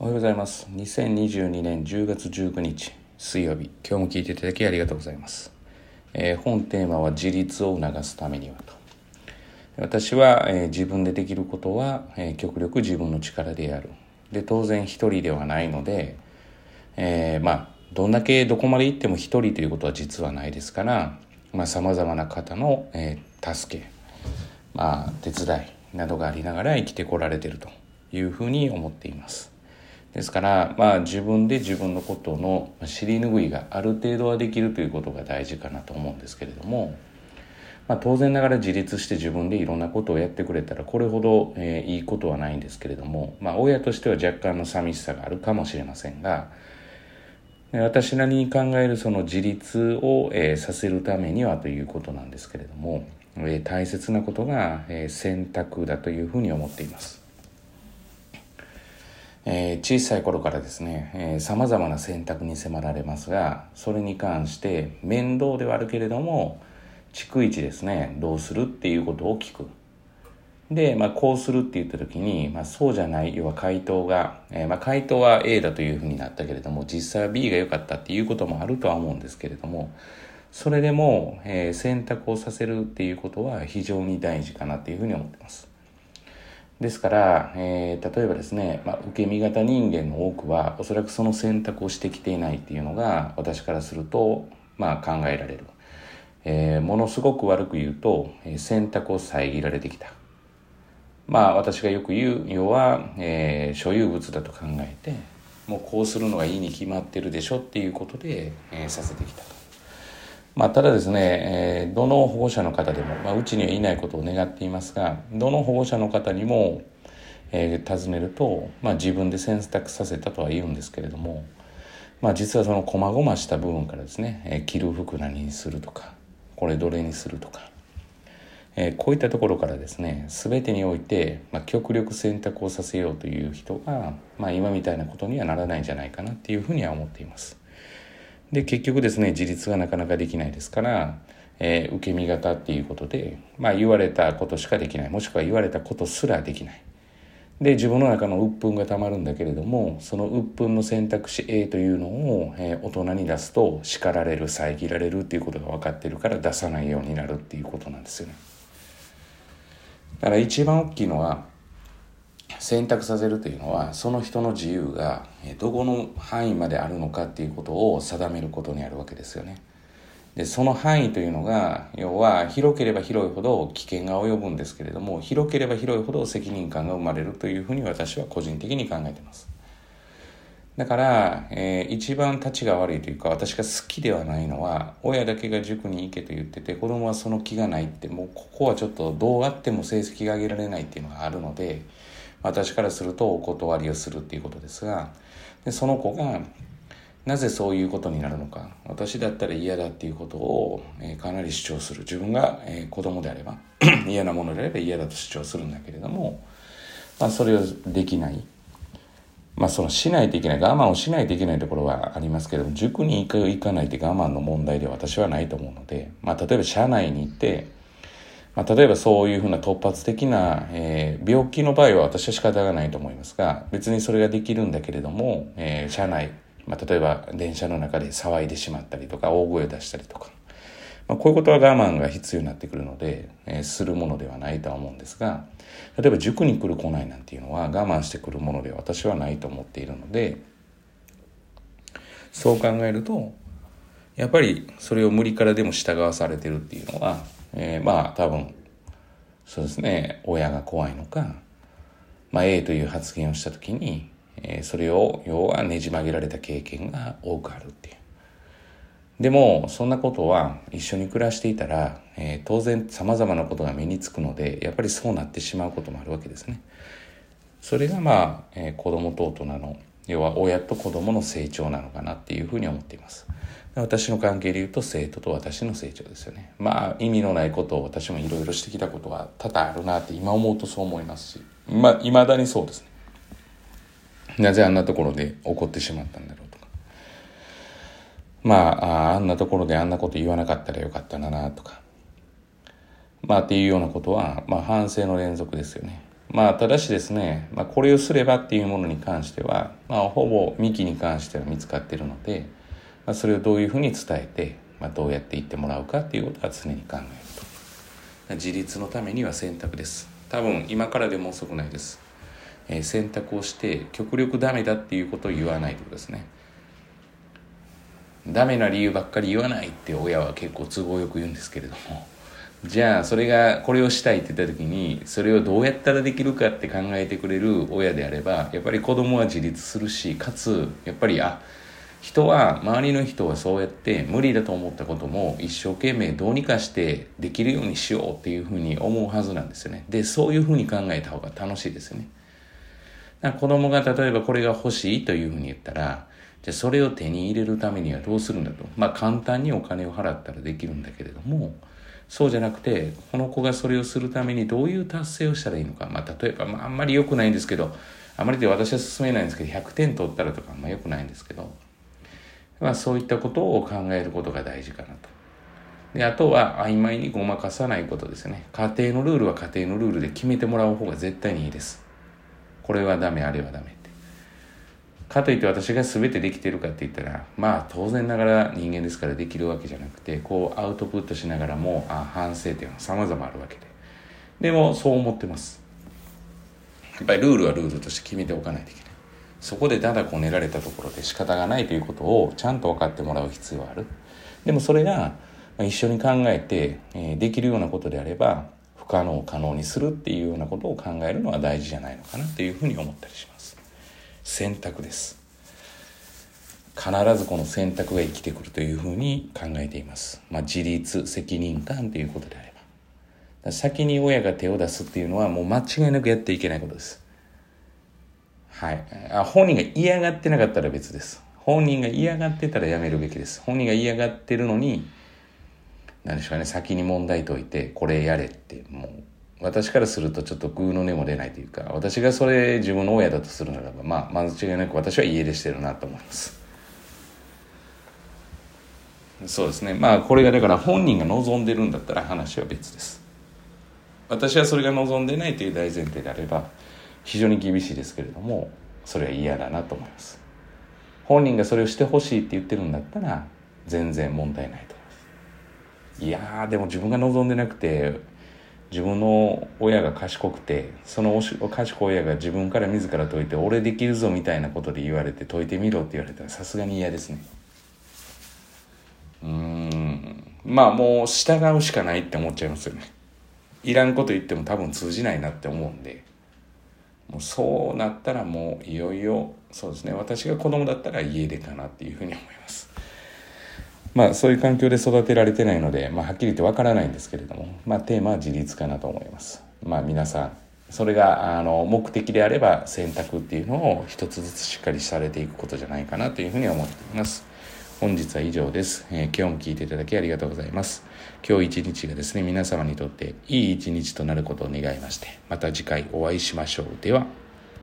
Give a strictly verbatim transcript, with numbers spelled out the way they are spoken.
おはようございます。にせんにじゅうにねんじゅうがつじゅうくにち水曜日、今日も聞いていただきありがとうございます。えー、本テーマは自立を促すためにはと。私は、えー、自分でできることは、えー、極力自分の力でやる。で、当然一人ではないので、えー、まあどんだけどこまで行っても一人ということは実はないですから、まあ、様々な方の、えー、助け、まあ、手伝いなどがありながら生きてこられているというふうに思っています。ですから、まあ、自分で自分のことの尻拭いがある程度はできるということが大事かなと思うんですけれども、まあ、当然ながら自立して自分でいろんなことをやってくれたらこれほど、えー、いいことはないんですけれども、まあ、親としては若干の寂しさがあるかもしれませんが、私なりに考えるその自立を、えー、させるためにはということなんですけれども、えー、大切なことが、えー、選択だというふうに思っています。えー、小さい頃からですね、さまざまな選択に迫られますが、それに関して面倒ではあるけれども逐一ですね、どうするっていうことを聞く。で、まあ、こうするって言った時に、まあ、そうじゃない、要は回答が、えーまあ、回答は A だというふうになったけれども実際は B が良かったっていうこともあるとは思うんですけれども、それでも、えー、選択をさせるっていうことは非常に大事かなっていうふうに思ってます。ですから、えー、例えばですね、まあ、受け身型人間の多くはおそらくその選択をしてきていないっていうのが私からすると、まあ、考えられる、えー、ものすごく悪く言うと、えー、選択を遮られてきた。まあ、私がよく言う要は、えー、所有物だと考えて、もうこうするのがいいに決まってるでしょっていうことで、えー、させてきたと。まあ、ただですね、えー、どの保護者の方でも、まあ、うちにはいないことを願っていますが、どの保護者の方にも、えー、尋ねると、まあ、自分で選択させたとは言うんですけれども、まあ、実はその細々した部分からですね、えー、着る服何にするとか、これどれにするとか、えー、こういったところからですね、全てにおいて、まあ、極力選択をさせようという人が、まあ、今みたいなことにはならないんじゃないかなっていうふうには思っています。で、結局ですね、自立がなかなかできないですから、えー、受け身型っていうことで、まあ、言われたことしかできない、もしくは言われたことすらできない。で、自分の中の鬱憤がたまるんだけれども、その鬱憤の選択肢 A というのを、えー、大人に出すと叱られる、遮られるっていうことが分かってるから出さないようになるっていうことなんですよね。だから一番大きいのは、選択させるというのはその人の自由がどこの範囲まであるのかっていうことを定めることにあるわけですよね。で、その範囲というのが要は広ければ広いほど危険が及ぶんですけれども、広ければ広いほど責任感が生まれるというふうに私は個人的に考えています。だから、えー、一番立ちが悪いというか私が好きではないのは、親だけが塾に行けと言ってて子供はその気がないって、もうここはちょっとどうあっても成績が上げられないっていうのがあるので、私からするとお断りをするっていうことですが、で、その子がなぜそういうことになるのか、私だったら嫌だっていうことを、えー、かなり主張する。自分が、えー、子供であれば嫌なものであれば嫌だと主張するんだけれども、まあ、それをできない、まあ、そのしないといけない、我慢をしないといけないところはありますけれども、塾に行く行かないって我慢の問題では私はないと思うので、まあ、例えば社内に行って例えばそういうふうな突発的な、えー、病気の場合は私は仕方がないと思いますが、別にそれができるんだけれども、えー、車内、まあ、例えば電車の中で騒いでしまったりとか大声を出したりとか、まあ、こういうことは我慢が必要になってくるので、えー、するものではないとは思うんですが、例えば塾に来る来ないなんていうのは我慢してくるものでは私はないと思っているので、そう考えるとやっぱりそれを無理からでも従わされてるっていうのは、えー、まあ多分そうですね、親が怖いのか、まあ、A という発言をした時に、えー、それを要はねじ曲げられた経験が多くあるっていう。でもそんなことは一緒に暮らしていたら、えー、当然さまざまなことが身につくので、やっぱりそうなってしまうこともあるわけですね。それがまあ、えー、子供と大人の、要は親と子供の成長なのかなっていうふうに思っています。私の関係でいうと生徒と私の成長ですよね。まあ意味のないことを私もいろいろしてきたことは多々あるなって今思うとそう思いますし、まあいまだにそうですね。なぜあんなところで怒ってしまったんだろうとか、まああんなところであんなこと言わなかったらよかったなとか、まあっていうようなことは、まあ反省の連続ですよね。まあ、ただしですね、まあ、これをすればっていうものに関しては、まあ、ほぼ幹に関しては見つかっているので、まあ、それをどういうふうに伝えて、まあ、どうやって言ってもらうかっていうことは常に考えると。自立のためには選択です。多分今からでも遅くないです。えー、選択をして極力ダメだっていうことを言わないということですね。ダメな理由ばっかり言わないって親は結構都合よく言うんですけれども、じゃあそれがこれをしたいって言った時にそれをどうやったらできるかって考えてくれる親であれば、やっぱり子供は自立するし、かつやっぱりあ人は周りの人はそうやって無理だと思ったことも一生懸命どうにかしてできるようにしようっていうふうに思うはずなんですよね。でそういうふうに考えた方が楽しいですよね。だから子供が例えばこれが欲しいというふうに言ったら、じゃあそれを手に入れるためにはどうするんだと、まあ簡単にお金を払ったらできるんだけれども、そうじゃなくてこの子がそれをするためにどういう達成をしたらいいのか、まあ、例えば、まあ、あんまり良くないんですけど、あまりで私は勧めないんですけどひゃくてん取ったらとかあんま良くないんですけど、まあ、そういったことを考えることが大事かなと。であとは曖昧にごまかさないことですね。家庭のルールは家庭のルールで決めてもらう方が絶対にいいです。これはダメあれはダメって、かといって私が全てできてるかって言ったら、まあ当然ながら人間ですからできるわけじゃなくて、こうアウトプットしながらもあ反省点は様々あるわけで、でもそう思ってます。やっぱりルールはルールとして決めておかないといけない。そこでだだこねられたところで仕方がないということをちゃんと分かってもらう必要はある。でもそれが一緒に考えてできるようなことであれば、不可能を可能にするっていうようなことを考えるのは大事じゃないのかなというふうに思ったりします。選択です。必ずこの選択が生きてくるというふうに考えています。まあ、自立責任感ということであれば、先に親が手を出すっていうのはもう間違いなくやっていけないことです。はい、あ本人が嫌がってなかったら別です。本人が嫌がってたらやめるべきです。本人が嫌がってるのに何でしょうね、先に問題解いてこれやれって、もう私からするとちょっとグーの音も出ないというか、私がそれ自分の親だとするならば、まあ間違いなく私は家出してるなと思います。そうですね。まあこれがだから本人が望んでるんだったら話は別です。私はそれが望んでないという大前提であれば非常に厳しいですけれども、それは嫌だなと思います。本人がそれをしてほしいって言ってるんだったら全然問題ないと思います。いやーでも自分が望んでなくて、自分の親が賢くて、その賢い親が自分から自ら解いて俺できるぞみたいなことで言われて解いてみろって言われたらさすがに嫌ですね。うーんまあもう従うしかないって思っちゃいますよね。いらんこと言っても多分通じないなって思うんで、もうそうなったらもういよいよそうですね、私が子供だったら家出かなっていうふうに思います。まあそういう環境で育てられてないので、まあ、はっきり言ってわからないんですけれども、まあ、テーマは自立かなと思います。まあ皆さんそれがあの目的であれば選択っていうのを一つずつしっかりされていくことじゃないかなというふうに思っています。本日は以上です。えー、今日も聞いていただきありがとうございます。今日一日がですね皆様にとっていい一日となることを願いまして、また次回お会いしましょう。では。